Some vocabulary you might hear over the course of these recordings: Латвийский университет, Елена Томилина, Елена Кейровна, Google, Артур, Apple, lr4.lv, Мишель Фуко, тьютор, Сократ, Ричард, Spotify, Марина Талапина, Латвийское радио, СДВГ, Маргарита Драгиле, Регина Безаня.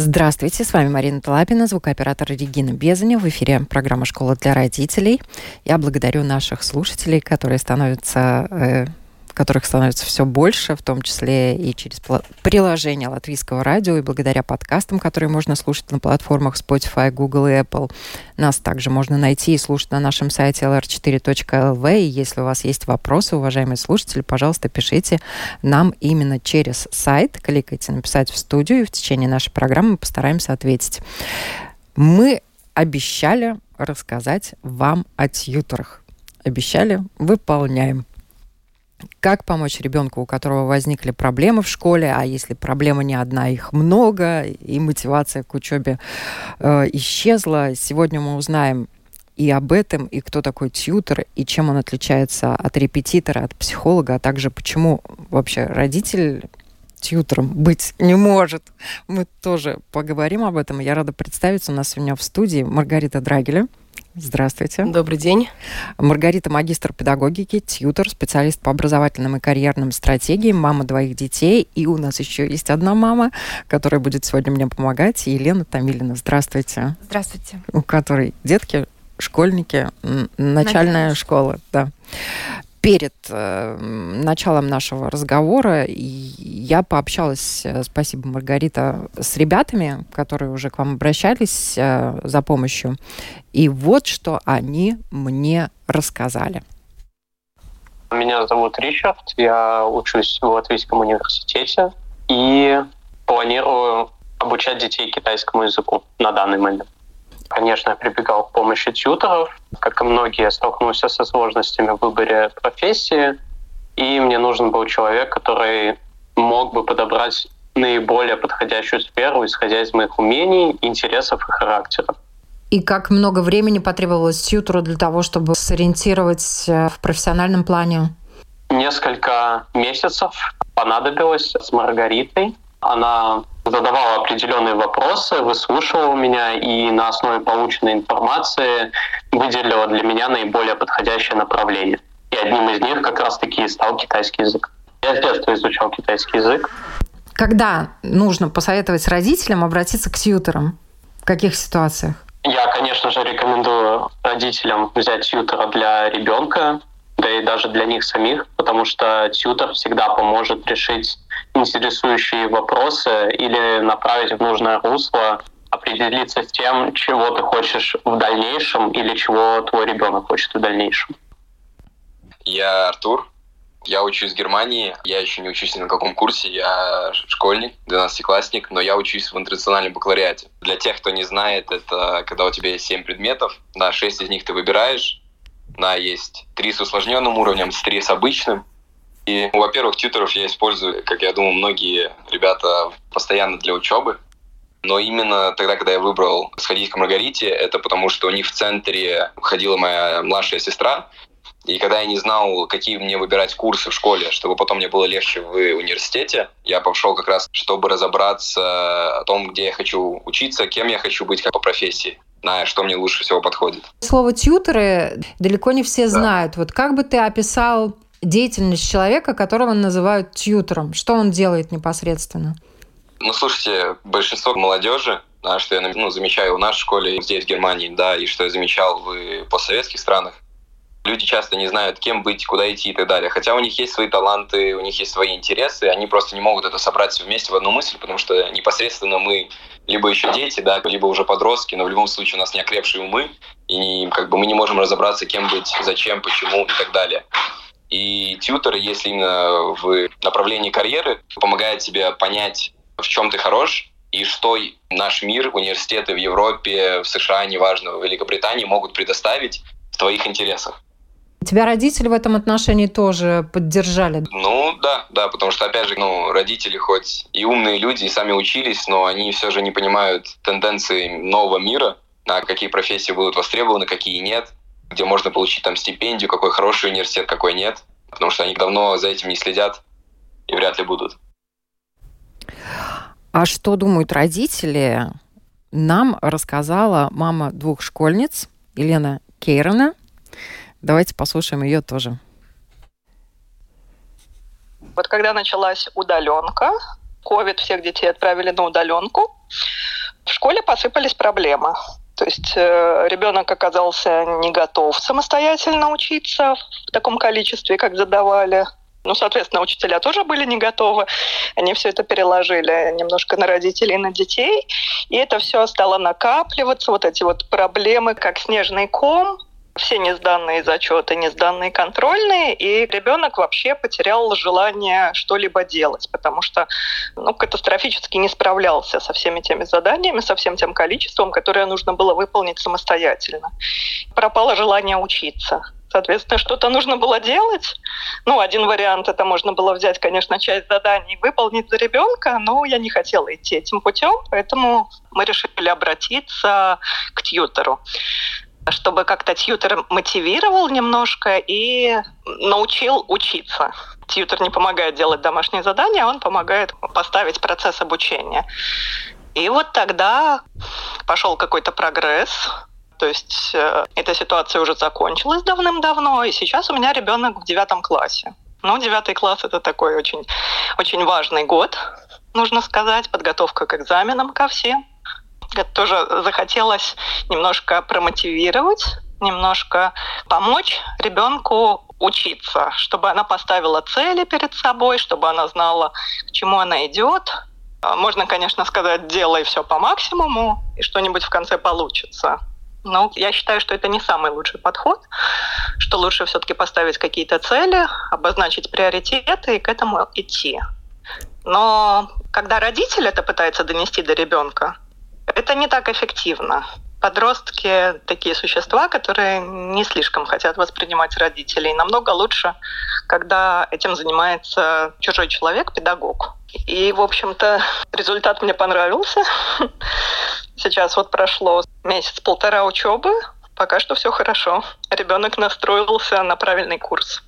Здравствуйте, с вами Марина Талапина, звукооператор Регина Безаня. В эфире программа «Школа для родителей». Я благодарю наших слушателей, которых становится все больше, в том числе и через приложение Латвийского радио, и благодаря подкастам, которые можно слушать на платформах Spotify, Google и Apple. Нас также можно найти и слушать на нашем сайте lr4.lv. И если у вас есть вопросы, уважаемые слушатели, пожалуйста, пишите нам именно через сайт, кликайте «Написать в студию», и в течение нашей программы мы постараемся ответить. Мы обещали рассказать вам о тьюторах. Обещали, выполняем. Как помочь ребенку, у которого возникли проблемы в школе, а если проблема не одна, их много, и мотивация к учебе исчезла. Сегодня мы узнаем и об этом, и кто такой тьютор, и чем он отличается от репетитора, от психолога, а также почему вообще родитель тьютором быть не может. Мы тоже поговорим об этом. Я рада представиться. У нас сегодня в студии Маргарита Драгиле. Здравствуйте. Добрый день. Маргарита – магистр педагогики, тьютор, специалист по образовательным и карьерным стратегиям, мама двоих детей. И у нас еще есть одна мама, которая будет сегодня мне помогать, Елена Томилина. Здравствуйте. Здравствуйте. У которой детки, школьники, начальная школа. Да. Перед началом нашего разговора я пообщалась, спасибо, Маргарита, с ребятами, которые уже к вам обращались за помощью. И вот что они мне рассказали. Меня зовут Ричард, я учусь в Латвийском университете и планирую обучать детей китайскому языку на данный момент. Конечно, я прибегал к помощи тьюторов. Как и многие, столкнулся со сложностями в выборе профессии, и мне нужен был человек, который мог бы подобрать наиболее подходящую сферу, исходя из моих умений, интересов и характера. И как много времени потребовалось тьютору для того, чтобы сориентировать в профессиональном плане? Несколько месяцев понадобилось с Маргаритой. Она задавала определенные вопросы, выслушивала меня и на основе полученной информации выделила для меня наиболее подходящее направление. И одним из них как раз-таки и стал китайский язык. Я с детства изучал китайский язык. Когда нужно посоветовать родителям обратиться к тьюторам? В каких ситуациях? Я, конечно же, рекомендую родителям взять тьютора для ребенка, да и даже для них самих, потому что тьютор всегда поможет решить интересующие вопросы или направить в нужное русло, определиться с тем, чего ты хочешь в дальнейшем или чего твой ребенок хочет в дальнейшем. Я Артур, я учусь в Германии, я еще не учусь ни на каком курсе, я школьник, 12-классник, но я учусь в интернациональном бакалавриате. Для тех, кто не знает, это когда у тебя есть 7 предметов, да, 6 из них ты выбираешь, да, есть 3 с усложненным уровнем, 3 с обычным. И, во-первых, тьюторов я использую, как я думаю, многие ребята постоянно для учебы. Но именно тогда, когда я выбрал сходить к Маргарите, это потому, что у них в центре ходила моя младшая сестра. И когда я не знал, какие мне выбирать курсы в школе, чтобы потом мне было легче в университете, я пошел как раз, чтобы разобраться о том, где я хочу учиться, кем я хочу быть по профессии. На что мне лучше всего подходит. Слово «тьюторы» далеко не все знают. Вот как бы ты описал деятельность человека, которого называют тьютором? Что он делает непосредственно? Ну, слушайте, большинство молодежи, да, что я замечаю в нашей школе здесь, в Германии, да, и что я замечал в постсоветских странах, люди часто не знают, кем быть, куда идти и так далее. Хотя у них есть свои таланты, у них есть свои интересы, они просто не могут это собрать вместе в одну мысль, потому что непосредственно мы либо еще дети, да, либо уже подростки, но в любом случае у нас не окрепшие умы, и как бы мы не можем разобраться, кем быть, зачем, почему и так далее. И тьюторы, если именно в направлении карьеры, помогает тебе понять, в чем ты хорош, и что наш мир, университеты в Европе, в США, неважно, в Великобритании могут предоставить в твоих интересах. Тебя родители в этом отношении тоже поддержали? Ну да, потому что, опять же, родители хоть и умные люди, и сами учились, но они все же не понимают тенденции нового мира, на какие профессии будут востребованы, какие нет, где можно получить там стипендию, какой хороший университет, какой нет. потому что они давно за этим не следят и вряд ли будут. А что думают родители, нам рассказала мама двух школьниц, Елена Кейровна. Давайте послушаем ее тоже. Вот когда началась удаленка, ковид, всех детей отправили на удаленку, в школе посыпались проблемы. То есть ребенок оказался не готов самостоятельно учиться в таком количестве, как задавали. Ну, соответственно, учителя тоже были не готовы. Они все это переложили немножко на родителей, на детей. И это все стало накапливаться. Вот эти вот проблемы, как снежный ком. Все несданные зачеты, несданные контрольные. И ребенок вообще потерял желание что-либо делать, потому что катастрофически не справлялся со всеми теми заданиями, со всем тем количеством, которое нужно было выполнить самостоятельно. Пропало желание учиться. Соответственно, что-то нужно было делать. Один вариант — это можно было взять, конечно, часть заданий и выполнить за ребенка, но я не хотела идти этим путем, поэтому мы решили обратиться к тьютору, чтобы как-то тьютер мотивировал немножко и научил учиться. Тьютер не помогает делать домашние задания, он помогает поставить процесс обучения. И вот тогда пошел какой-то прогресс. То есть эта ситуация уже закончилась давным-давно, и сейчас у меня ребенок в 9 классе. 9 класс — это такой очень, очень важный год, нужно сказать, подготовка к экзаменам ко всем. Тоже захотелось немножко промотивировать, немножко помочь ребенку учиться, чтобы она поставила цели перед собой, чтобы она знала, к чему она идет. Можно, конечно, сказать, делай все по максимуму, и что-нибудь в конце получится. Но я считаю, что это не самый лучший подход, что лучше все-таки поставить какие-то цели, обозначить приоритеты и к этому идти. Но когда родитель это пытается донести до ребенка, это не так эффективно. Подростки — такие существа, которые не слишком хотят воспринимать родителей. Намного лучше, когда этим занимается чужой человек, педагог. И, в общем-то, результат мне понравился. Сейчас вот прошло месяц-полтора учебы. Пока что все хорошо. Ребенок настроился на правильный курс.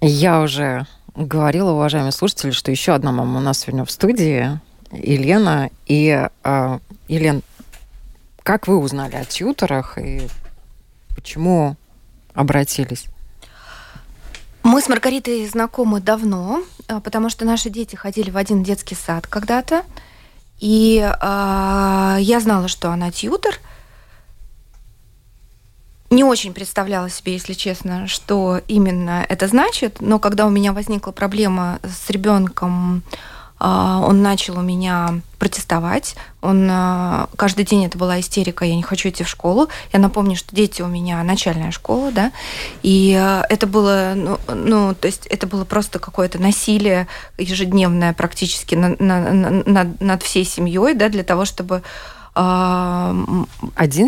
Я уже говорила, уважаемые слушатели, что еще одна мама у нас сегодня в студии — Елена. И, Елен, как вы узнали о тьюторах и почему обратились? Мы с Маргаритой знакомы давно, потому что наши дети ходили в один детский сад когда-то. И я знала, что она тьютор. Не очень представляла себе, если честно, что именно это значит. Но когда у меня возникла проблема с ребенком, он начал у меня протестовать. Каждый день это была истерика, я не хочу идти в школу. Я напомню, что дети у меня начальная школа, да, и это было, это было просто какое-то насилие ежедневное практически над всей семьей, да, для того, чтобы... Один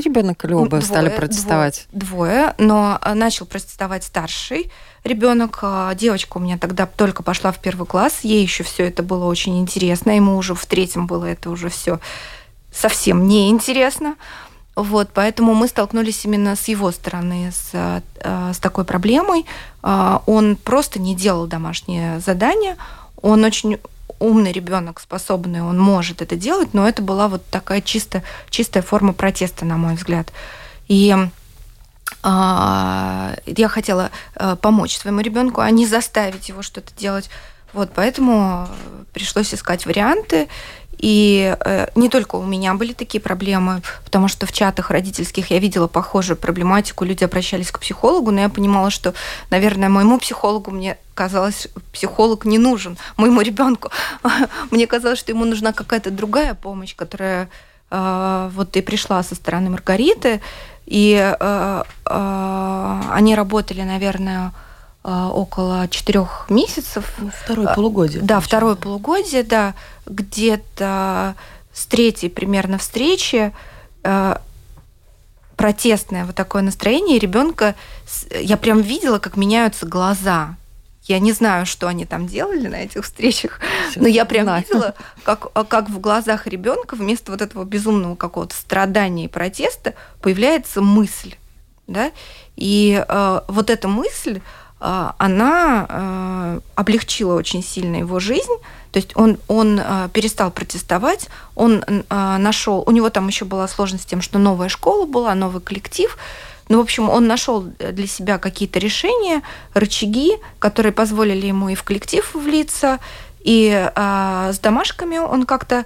ребенок или оба стали протестовать? Двое, но начал протестовать старший ребенок. Девочка у меня тогда только пошла в 1 класс, ей еще все это было очень интересно, ему уже в 3 было это уже все совсем неинтересно. Вот, поэтому мы столкнулись именно с его стороны с такой проблемой. Он просто не делал домашние задания, он очень умный ребенок, способный, он может это делать, но это была вот такая чистая форма протеста, на мой взгляд. И я хотела помочь своему ребенку, а не заставить его что-то делать. Вот, поэтому пришлось искать варианты. И не только у меня были такие проблемы, потому что в чатах родительских я видела похожую проблематику, люди обращались к психологу, но я понимала, что, наверное, моему психологу, мне казалось, психолог не нужен, моему ребенку. Мне казалось, что ему нужна какая-то другая помощь, которая вот и пришла со стороны Маргариты, и они работали, наверное, около 4 месяцев. Второе полугодие. Да, второе полугодие, да. Где-то с 3-й примерно встречи протестное вот такое настроение ребенка. Я прям видела, как меняются глаза. Я не знаю, что они там делали на этих встречах, но я прям видела, как в глазах ребенка вместо вот этого безумного какого-то страдания и протеста появляется мысль. да? И вот эта мысль, она облегчила очень сильно его жизнь. То есть он перестал протестовать, он нашел, у него там еще была сложность с тем, что новая школа была, новый коллектив. Ну, в общем, он нашел для себя какие-то решения, рычаги, которые позволили ему и в коллектив влиться, и с домашками он как-то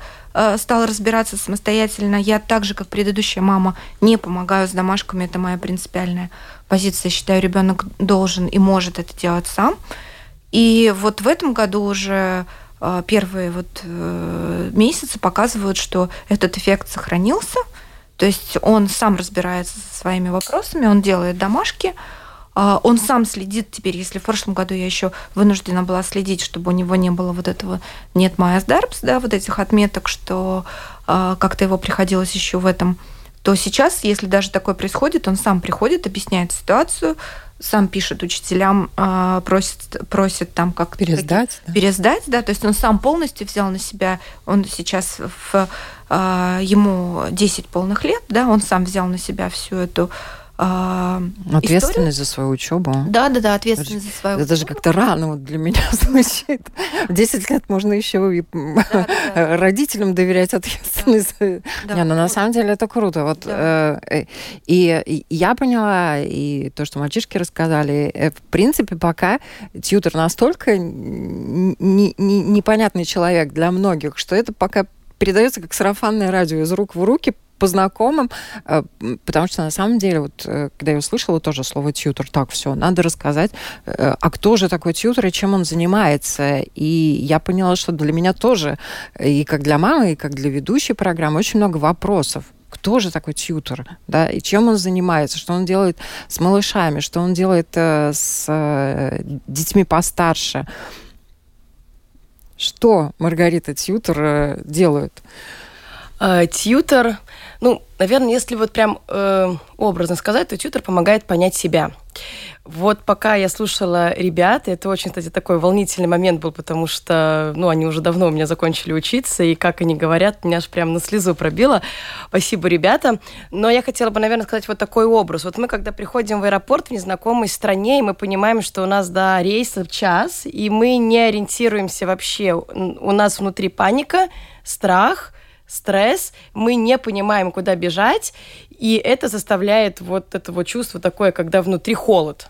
стал разбираться самостоятельно. Я так же, как предыдущая мама, не помогаю с домашками, это моя принципиальная позиция. Считаю, ребенок должен и может это делать сам. И вот в этом году уже первые вот месяцы показывают, что этот эффект сохранился. То есть он сам разбирается со своими вопросами, он делает домашки, он сам следит теперь, если в прошлом году я еще вынуждена была следить, чтобы у него не было вот этого «нет майас дарбс», да, вот этих отметок, что как-то его приходилось еще в этом, то сейчас, если даже такое происходит, он сам приходит, объясняет ситуацию, сам пишет учителям, просит там как-то... Пересдать. Да? Пересдать, да, то есть он сам полностью взял на себя, он сейчас ему 10 полных лет, да, он сам взял на себя всю эту ответственность историю. За свою учебу. Да, ответственность за свою учебу. Это даже как-то рано вот для меня звучит. В 10 лет можно еще и родителям доверять ответственность. Да. Не, ну на самом деле это круто. Вот, да. И я поняла, и то, что мальчишки рассказали, в принципе, пока тьютер настолько непонятный человек для многих, что это пока передается как сарафанное радио из рук в руки, по знакомым, потому что на самом деле, вот когда я услышала тоже слово «тьютер», так, все, надо рассказать, а кто же такой тьютер и чем он занимается. И я поняла, что для меня тоже, и как для мамы, и как для ведущей программы, очень много вопросов. Кто же такой тьютер, да, и чем он занимается, что он делает с малышами, что он делает с детьми постарше. Что Маргарита тьютер делает? Тьютер, ну, наверное, если вот прям образно сказать, то тьютер помогает понять себя. Вот пока я слушала ребят, это очень, кстати, такой волнительный момент был, потому что, ну, они уже давно у меня закончили учиться, и как они говорят, меня аж прям на слезу пробило. Спасибо, ребята. Но я хотела бы, наверное, сказать вот такой образ. Вот мы, когда приходим в аэропорт в незнакомой стране, и мы понимаем, что у нас до рейса час, и мы не ориентируемся вообще. У нас внутри паника, страх, стресс, мы не понимаем, куда бежать, и это заставляет вот это вот чувство такое, когда внутри холод.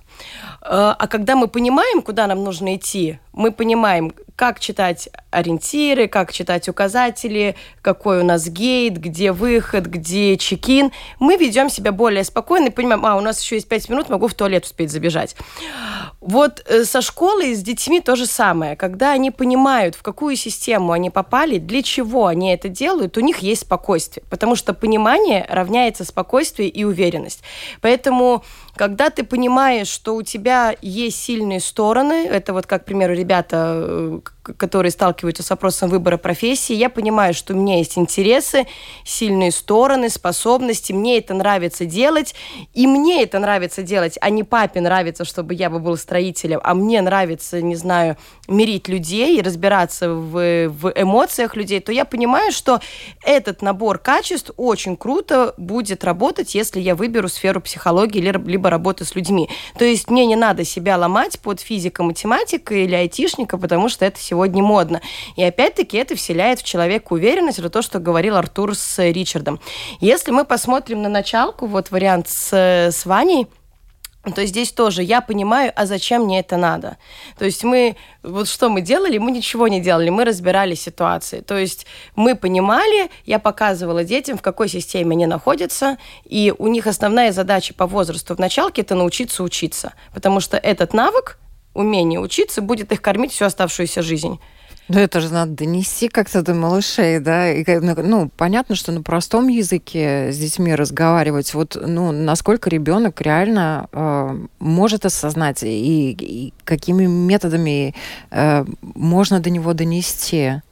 А когда мы понимаем, куда нам нужно идти, мы понимаем, как читать ориентиры, как читать указатели, какой у нас гейт, где выход, где чекин. Мы ведем себя более спокойно и понимаем, у нас еще есть 5 минут, могу в туалет успеть забежать. Вот со школой с детьми то же самое. Когда они понимают, в какую систему они попали, для чего они это делают, у них есть спокойствие. Потому что понимание равняется спокойствию и уверенность. Поэтому, когда ты понимаешь, что у тебя есть сильные стороны, это вот как, к примеру, ребята, которые сталкиваются с вопросом выбора профессии, я понимаю, что у меня есть интересы, сильные стороны, способности, мне это нравится делать, и мне это нравится делать, а не папе нравится, чтобы я бы был строителем, а мне нравится, не знаю, мирить людей и разбираться в эмоциях людей, то я понимаю, что этот набор качеств очень круто будет работать, если я выберу сферу психологии либо работы с людьми. То есть мне не надо себя ломать под физика, математика или айтишника, потому что это сегодня модно. И опять-таки это вселяет в человека уверенность, это то, что говорил Артур с Ричардом. Если мы посмотрим на началку, вот вариант с Ваней, то здесь тоже я понимаю, а зачем мне это надо. То есть мы, вот что мы делали, мы ничего не делали, мы разбирали ситуации. То есть мы понимали, я показывала детям, в какой системе они находятся, и у них основная задача по возрасту в началке – это научиться учиться. Потому что этот навык, умение учиться, будет их кормить всю оставшуюся жизнь. Ну, это же надо донести как-то до малышей, да? И, ну, понятно, что на простом языке с детьми разговаривать, вот, ну, насколько ребенок реально может осознать и какими методами можно до него донести.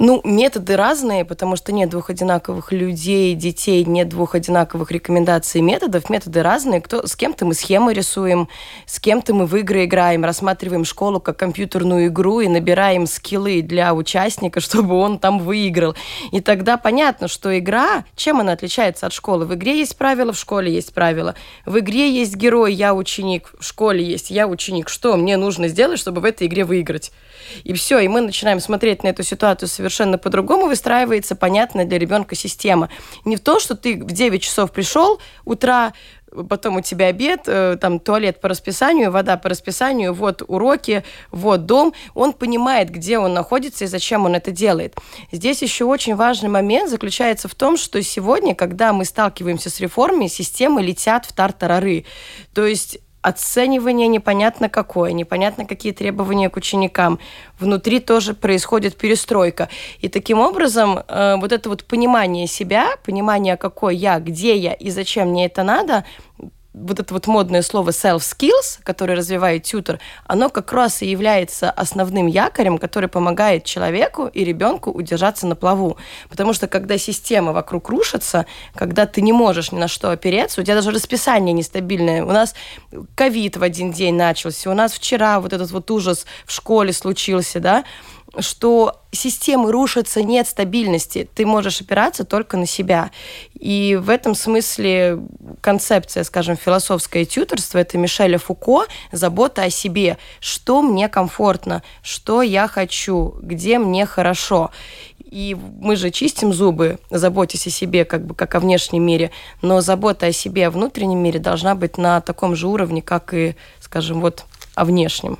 Ну, методы разные, потому что нет двух одинаковых людей, детей, нет двух одинаковых рекомендаций и методов. Методы разные. С кем-то мы схемы рисуем, с кем-то мы в игры играем, рассматриваем школу как компьютерную игру и набираем скиллы для участника, чтобы он там выиграл. И тогда понятно, что игра, чем она отличается от школы? В игре есть правила, в школе есть правила. В игре есть герой, я ученик, в школе есть я ученик. Что мне нужно сделать, чтобы в этой игре выиграть? И все, и мы начинаем смотреть на эту ситуацию совершенно по-другому, выстраивается понятная для ребенка система. Не в то, что ты в 9 часов пришел утра, потом у тебя обед, там туалет по расписанию, вода по расписанию, вот уроки, вот дом. Он понимает, где он находится и зачем он это делает. Здесь еще очень важный момент заключается в том, что сегодня, когда мы сталкиваемся с реформами, системы летят в тартарары. То есть оценивание непонятно какое, непонятно какие требования к ученикам. Внутри тоже происходит перестройка. И таким образом вот это вот понимание себя, понимание, какой я, где я и зачем мне это надо, вот это вот модное слово self-skills, которое развивает тьютор, оно как раз и является основным якорем, который помогает человеку и ребенку удержаться на плаву. Потому что когда система вокруг рушится, когда ты не можешь ни на что опереться, у тебя даже расписание нестабильное. У нас ковид в один день начался, у нас вчера вот этот вот ужас в школе случился, да, что системы рушатся, нет стабильности. Ты можешь опираться только на себя. И в этом смысле концепция, скажем, философское тьюторство, это Мишеля Фуко, забота о себе. Что мне комфортно, что я хочу, где мне хорошо. И мы же чистим зубы, заботясь о себе, как бы как о внешнем мире, но забота о себе, о внутреннем мире должна быть на таком же уровне, как и, скажем, вот о внешнем.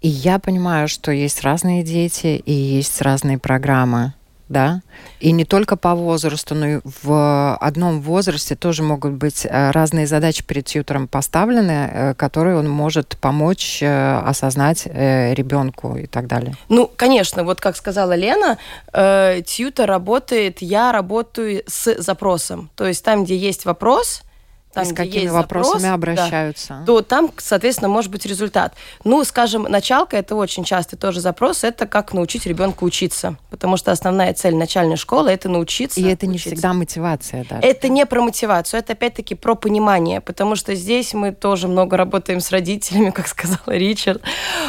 И я понимаю, что есть разные дети и есть разные программы, да? И не только по возрасту, но и в одном возрасте тоже могут быть разные задачи перед тьютором поставлены, которые он может помочь осознать ребенку и так далее. Ну, конечно, вот как сказала Лена, тьютор работает, я работаю с запросом. То есть там, где есть вопрос... Там, с какими вопросами запрос, обращаются. Да, то там, соответственно, может быть результат. Ну, скажем, началка – это очень частый тоже запрос. Это как научить ребенка учиться. Потому что основная цель начальной школы – это научиться. И это не всегда мотивация. Да? Это не про мотивацию, это опять-таки про понимание. Потому что здесь мы тоже много работаем с родителями, как сказал Ричард.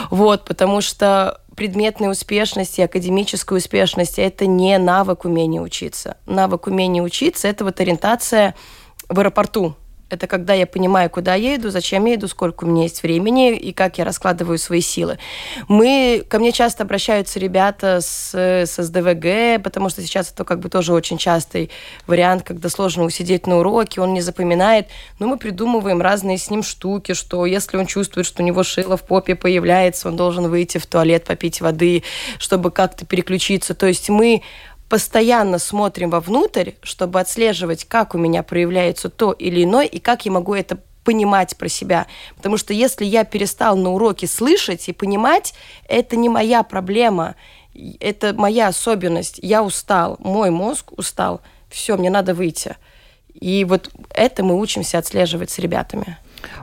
Вот, потому что предметной успешности, академической успешности – это не навык умения учиться. Навык умения учиться – это вот ориентация в аэропорту. Это когда я понимаю, куда я иду, зачем я иду, сколько у меня есть времени и как я раскладываю свои силы. Ко мне часто обращаются ребята с СДВГ, потому что сейчас это как бы тоже очень частый вариант, когда сложно усидеть на уроке, он не запоминает. Но мы придумываем разные с ним штуки, что если он чувствует, что у него шило в попе появляется, он должен выйти в туалет, попить воды, чтобы как-то переключиться. То есть мы постоянно смотрим вовнутрь, чтобы отслеживать, как у меня проявляется то или иное, и как я могу это понимать про себя. Потому что если я перестал на уроке слышать и понимать, это не моя проблема, это моя особенность. Я устал, мой мозг устал, все, мне надо выйти. И вот это мы учимся отслеживать с ребятами.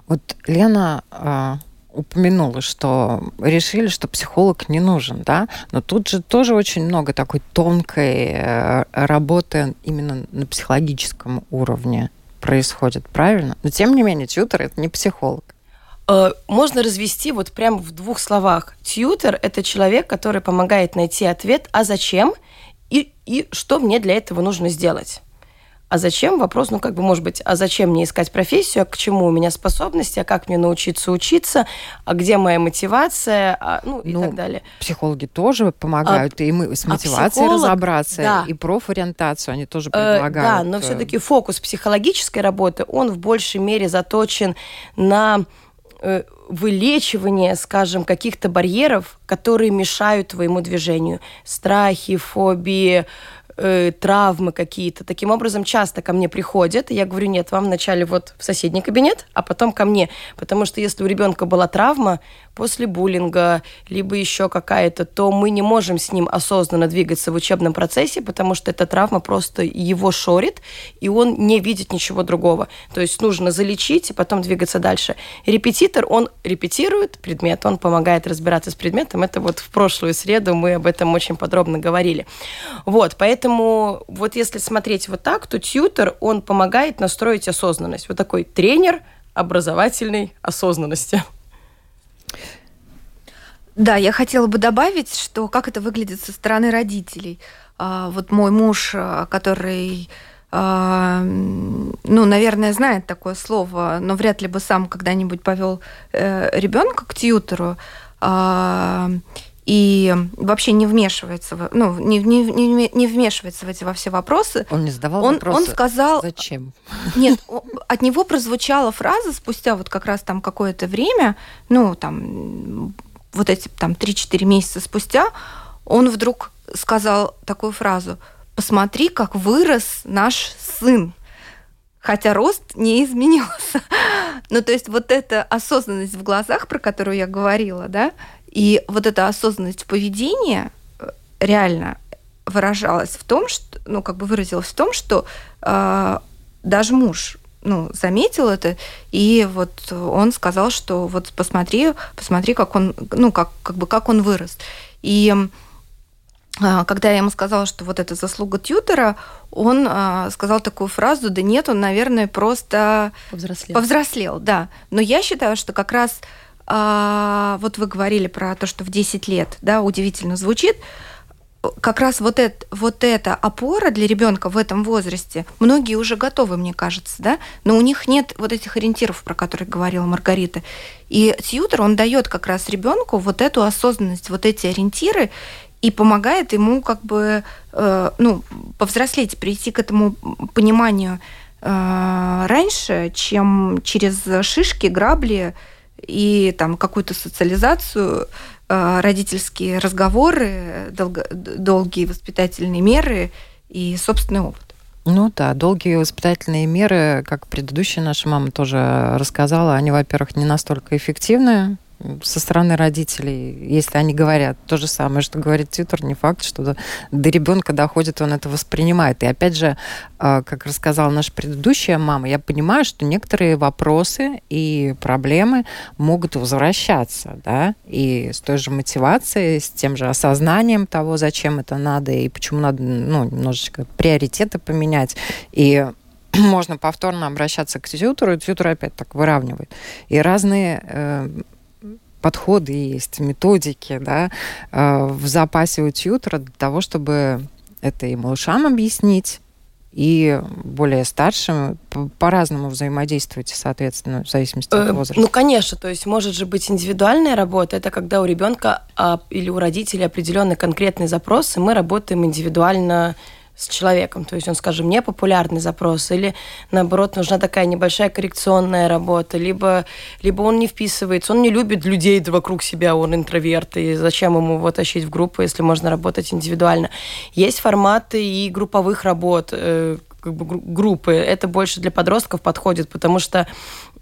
Вот Лена упомянула, что решили, что психолог не нужен, да? Но тут же тоже очень много такой тонкой работы именно на психологическом уровне происходит, правильно? Но тем не менее, тьютор – это не психолог. Можно развести вот прям в двух словах. Тьютор – это человек, который помогает найти ответ, а зачем и что мне для этого нужно сделать. А зачем? Вопрос, ну, как бы, может быть, а зачем мне искать профессию, а к чему у меня способности, а как мне научиться учиться, а где моя мотивация, так далее. Психологи тоже помогают, и мы с мотивацией психолог, разобраться, да. И профориентацию они тоже предлагают. Да, но все-таки фокус психологической работы, он в большей мере заточен на вылечивание, скажем, каких-то барьеров, которые мешают твоему движению. Страхи, фобии, травмы какие-то. Таким образом, часто ко мне приходят, и я говорю, нет, вам вначале вот в соседний кабинет, а потом ко мне. Потому что если у ребенка была травма после буллинга, либо еще какая-то, то мы не можем с ним осознанно двигаться в учебном процессе, потому что эта травма просто его шорит, и он не видит ничего другого. То есть нужно залечить и потом двигаться дальше. Репетитор, он репетирует предмет, он помогает разбираться с предметом. Это вот в прошлую среду мы об этом очень подробно говорили. Вот, поэтому вот если смотреть вот так, то тьютор, он помогает настроить осознанность. Вот такой тренер образовательной осознанности. Да, я хотела бы добавить, что как это выглядит со стороны родителей. Вот мой муж, который, наверное, знает такое слово, но вряд ли бы сам когда-нибудь повел ребенка к тьютору, и вообще не вмешивается, не вмешивается в эти во все вопросы. Он не задавал вопросы. Он сказал... Зачем? Нет, от него прозвучала фраза спустя вот как раз там какое-то время, вот эти там 3-4 месяца спустя, он вдруг сказал такую фразу: «Посмотри, как вырос наш сын». Хотя рост не изменился. То есть вот эта осознанность в глазах, про которую я говорила, да, и вот эта осознанность поведения реально выражалась в том, что, выразилась в том, что даже муж, заметил это, и вот он сказал, что вот посмотри, как он, как он вырос. И когда я ему сказала, что вот это заслуга тьютора, он сказал такую фразу: да нет, он, наверное, просто повзрослел, да. Но я считаю, что как раз вот вы говорили про то, что в 10 лет, да, удивительно звучит, как раз вот эта опора для ребенка в этом возрасте, многие уже готовы, мне кажется, да, но у них нет вот этих ориентиров, про которые говорила Маргарита. И тьютор, он дает как раз ребенку вот эту осознанность, вот эти ориентиры, и помогает ему повзрослеть, прийти к этому пониманию раньше, чем через шишки, грабли и там какую-то социализацию, родительские разговоры, долгие воспитательные меры и собственный опыт. Ну да, долгие воспитательные меры, как предыдущая наша мама тоже рассказала, они, во-первых, не настолько эффективны со стороны родителей, если они говорят то же самое, что говорит тьютор, не факт, что до ребенка доходит, он это воспринимает. И опять же, как рассказала наша предыдущая мама, я понимаю, что некоторые вопросы и проблемы могут возвращаться, да, и с той же мотивацией, с тем же осознанием того, зачем это надо и почему надо, немножечко приоритеты поменять, и можно повторно обращаться к тьютору, и тьютор опять так выравнивает. И разные подходы есть, методики, да, в запасе у тьютора для того, чтобы это и малышам объяснить, и более старшим по-разному взаимодействуете, соответственно, в зависимости от возраста. Конечно, то есть может же быть индивидуальная работа, это когда у ребенка или у родителей определенный конкретный запрос, и мы работаем индивидуально с человеком. То есть он, скажем, не популярный запрос, или, наоборот, нужна такая небольшая коррекционная работа, либо он не вписывается, он не любит людей вокруг себя, он интроверт, и зачем ему его тащить в группу, если можно работать индивидуально. Есть форматы и групповых работ, группы. Это больше для подростков подходит, потому что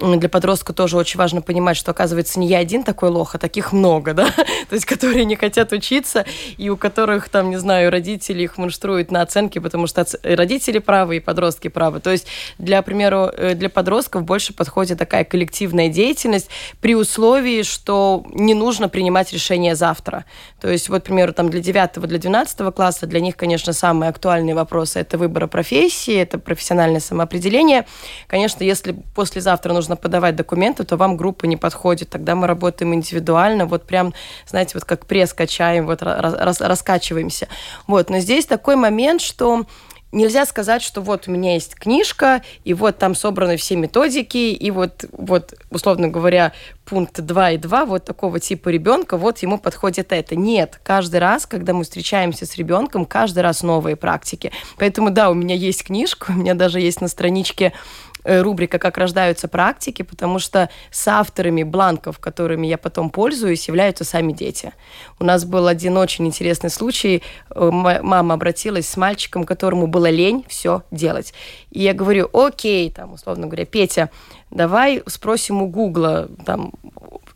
для подростка тоже очень важно понимать, что, оказывается, не я один такой лох, а таких много, да, то есть которые не хотят учиться, и у которых, там, не знаю, родители их мунштруют на оценки, потому что родители правы и подростки правы. То есть, для подростков больше подходит такая коллективная деятельность при условии, что не нужно принимать решение завтра. То есть, вот, к примеру, там, для 9-го, для 12-го класса, для них, конечно, самые актуальные вопросы – это выбор профессии, это профессиональное самоопределение. Конечно, если послезавтра нужно подавать документы, то вам группа не подходит. Тогда мы работаем индивидуально, вот прям, знаете, вот как пресс качаем, вот раскачиваемся. Вот. Но здесь такой момент, что нельзя сказать, что вот у меня есть книжка, и вот там собраны все методики, и вот условно говоря, пункт 2 и 2, вот такого типа ребенка, вот ему подходит это. Нет, каждый раз, когда мы встречаемся с ребенком, каждый раз новые практики. Поэтому, да, у меня есть книжка, у меня даже есть на страничке рубрика «Как рождаются практики», потому что соавторами бланков, которыми я потом пользуюсь, являются сами дети. У нас был один очень интересный случай. Мама обратилась с мальчиком, которому было лень все делать. И я говорю: окей, там, условно говоря, Петя, давай спросим у Гугла, там,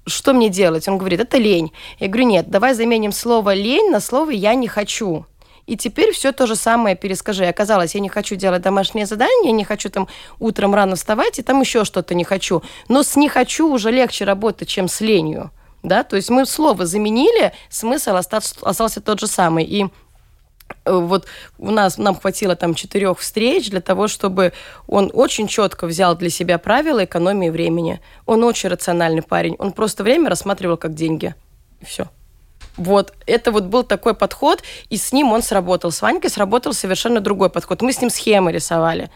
что мне делать? Он говорит: это лень. Я говорю: нет, давай заменим слово «лень» на слово «я не хочу». И теперь все то же самое перескажи. Оказалось, я не хочу делать домашнее задание, я не хочу там утром рано вставать, и там еще что-то не хочу. Но с «не хочу» уже легче работать, чем с «ленью». Да? То есть мы слово заменили, смысл остался тот же самый. И вот нам хватило там 4 встреч для того, чтобы он очень четко взял для себя правила экономии времени. Он очень рациональный парень. Он просто время рассматривал как деньги. И все. Вот. Это вот был такой подход, и с ним он сработал. С Ванькой сработал совершенно другой подход. Мы с ним схемы рисовали.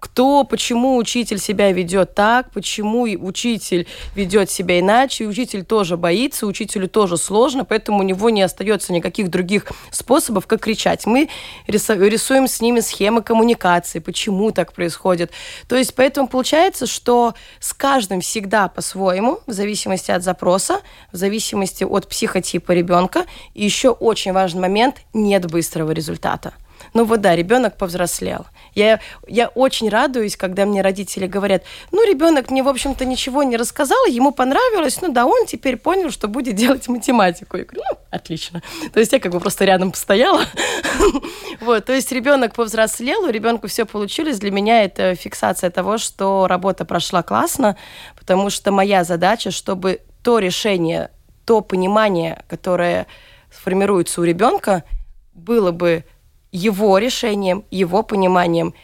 Кто, почему учитель себя ведет так, почему учитель ведет себя иначе, учитель тоже боится, учителю тоже сложно, поэтому у него не остается никаких других способов, как кричать. Мы рисуем с ними схемы коммуникации, почему так происходит. То есть поэтому получается, что с каждым всегда по-своему, в зависимости от запроса, в зависимости от психотипа ребенка. И еще очень важный момент – нет быстрого результата. Ну вот да, ребенок повзрослел. Я очень радуюсь, когда мне родители говорят: ну, ребенок мне, в общем-то, ничего не рассказал, ему понравилось, ну да, он теперь понял, что будет делать математику. Я говорю: ну, отлично. То есть я как бы просто рядом постояла. Вот, то есть ребенок повзрослел, у ребенка все получилось. Для меня это фиксация того, что работа прошла классно, потому что моя задача, чтобы то решение, то понимание, которое формируется у ребенка, было бы его решением, его пониманием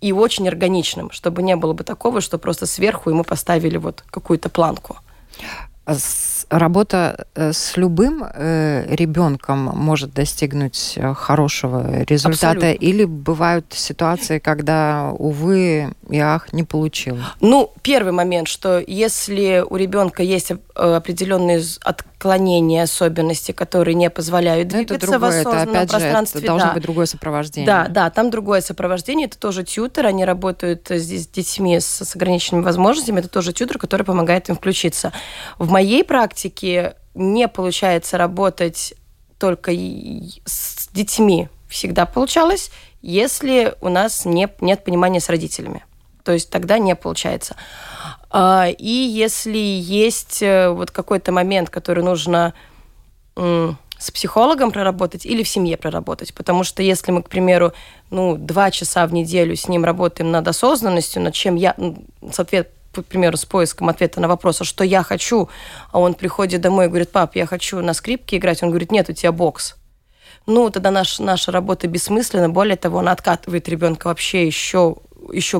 и очень органичным, чтобы не было бы такого, что просто сверху ему поставили вот какую-то планку. Работа с любым ребенком может достигнуть хорошего результата? Абсолютно. Или бывают ситуации, когда, увы и ах, не получилось? Ну, первый момент, что если у ребенка есть определенные отклонения, особенности, которые не позволяют двигаться это другое, в осознанном это, опять пространстве. Же, это должно быть другое сопровождение. Да, там другое сопровождение. Это тоже тьютер. Они работают здесь с детьми с ограниченными возможностями. Это тоже тьютер, который помогает им включиться. В моей практике не получается работать только с детьми. Всегда получалось, если у нас нет понимания с родителями. То есть тогда не получается. И если есть вот какой-то момент, который нужно с психологом проработать или в семье проработать. Потому что если мы, к примеру, 2 часа в неделю с ним работаем над осознанностью, над чем я, к примеру, с поиском ответа на вопрос, а что я хочу, а он приходит домой и говорит: пап, я хочу на скрипке играть. Он говорит: нет, у тебя бокс. Ну, тогда наша работа бессмысленна. Более того, она откатывает ребенка вообще еще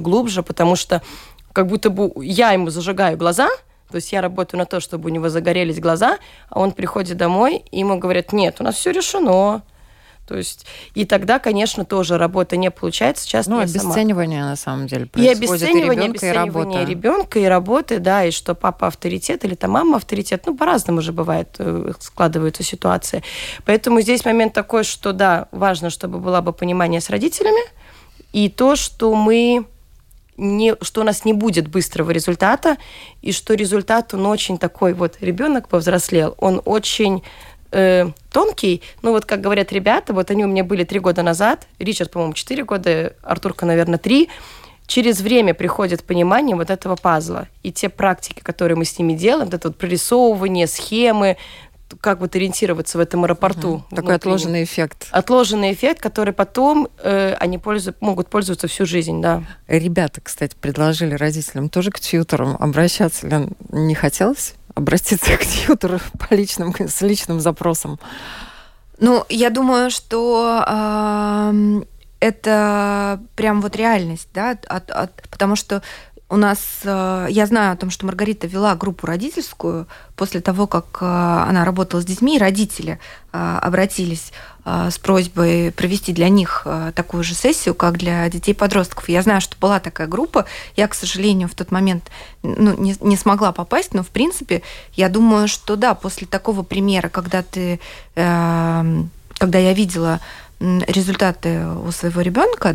глубже, потому что как будто бы я ему зажигаю глаза, то есть я работаю на то, чтобы у него загорелись глаза, а он приходит домой, и ему говорят: нет, у нас все решено. То есть, и тогда, конечно, тоже работа не получается. Часто обесценивание, на самом деле, происходит. И обесценивание ребенка, и работы, да, и что папа авторитет или там мама авторитет. По-разному же бывает, складываются ситуации. Поэтому здесь момент такой, что, да, важно, чтобы было бы понимание с родителями, и то, что что у нас не будет быстрого результата, и что результат, он очень такой, вот ребенок повзрослел, он очень тонкий. Как говорят ребята, вот они у меня были 3 года назад, Ричард, по-моему, 4 года, Артурка, наверное, 3. Через время приходит понимание вот этого пазла. И те практики, которые мы с ними делаем, это вот прорисовывание, схемы, как вот ориентироваться в этом аэропорту. Такой отложенный эффект. Отложенный эффект, который потом они могут пользоваться всю жизнь, да. Ребята, кстати, предложили родителям тоже к тьюторам обращаться. Лен, не хотелось обратиться к тьютору с личным запросом? Я думаю, что это прям вот реальность, да, потому что у нас, я знаю о том, что Маргарита вела группу родительскую после того, как она работала с детьми, и родители обратились с просьбой провести для них такую же сессию, как для детей-подростков. Я знаю, что была такая группа. Я, к сожалению, в тот момент не смогла попасть, но, в принципе, я думаю, что да, после такого примера, когда я видела результаты у своего ребенка,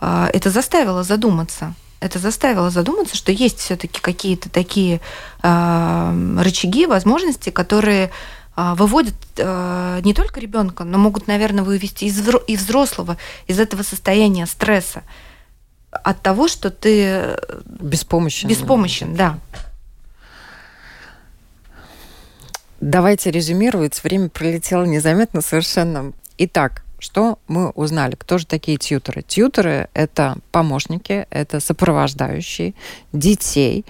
да, это заставило задуматься это заставило задуматься, что есть все-таки какие-то такие рычаги, возможности, которые выводят не только ребенка, но могут, наверное, вывести и взрослого из этого состояния стресса от того, что ты беспомощен, да. Давайте резюмировать. Время пролетело незаметно совершенно. Итак, что мы узнали? Кто же такие тьюторы? Тьюторы – это помощники, это сопровождающие детей,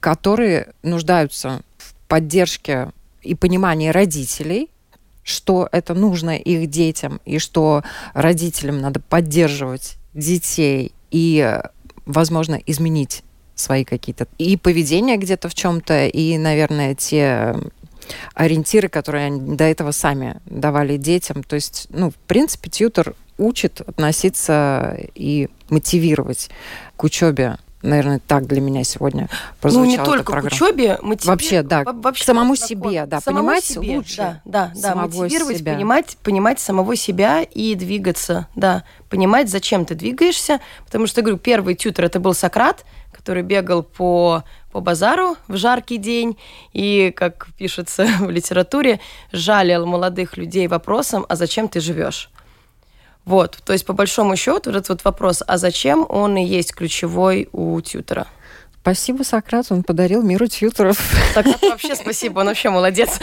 которые нуждаются в поддержке и понимании родителей, что это нужно их детям, и что родителям надо поддерживать детей и, возможно, изменить свои какие-то и поведения где-то в чем-то, и, наверное, те ориентиры, которые они до этого сами давали детям. То есть, в принципе, тьютор учит относиться и мотивировать к учебе. Наверное, так для меня сегодня прозвучала эта программа. Не только к учебе, мотивировать. Вообще, да, вообще самому себе, да, самому понимать себе, лучше. Да, мотивировать, себя. Понимать самого себя и двигаться, да. Понимать, зачем ты двигаешься. Потому что, я говорю, первый тьютор – это был Сократ, который бегал по базару в жаркий день и, как пишется в литературе, жалил молодых людей вопросом, а зачем ты живешь? Вот, то есть, по большому счету, этот вот вопрос, а зачем, он и есть ключевой у тьютора. Спасибо, Сократ, он подарил миру тьюторов. Сократ, вообще спасибо, он вообще молодец.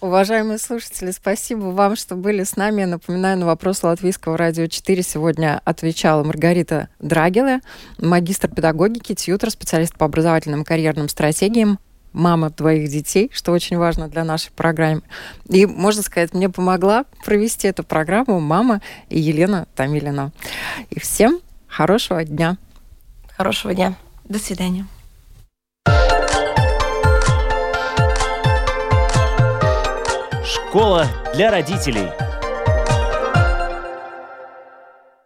Уважаемые слушатели, спасибо вам, что были с нами. Напоминаю, на вопрос Латвийского радио 4 сегодня отвечала Маргарита Драгиле, магистр педагогики, тьютор, специалист по образовательным и карьерным стратегиям, мама двоих детей, что очень важно для нашей программы. И, можно сказать, мне помогла провести эту программу мама и Елена Томилина. И всем хорошего дня. Хорошего дня. До свидания. Школа для родителей.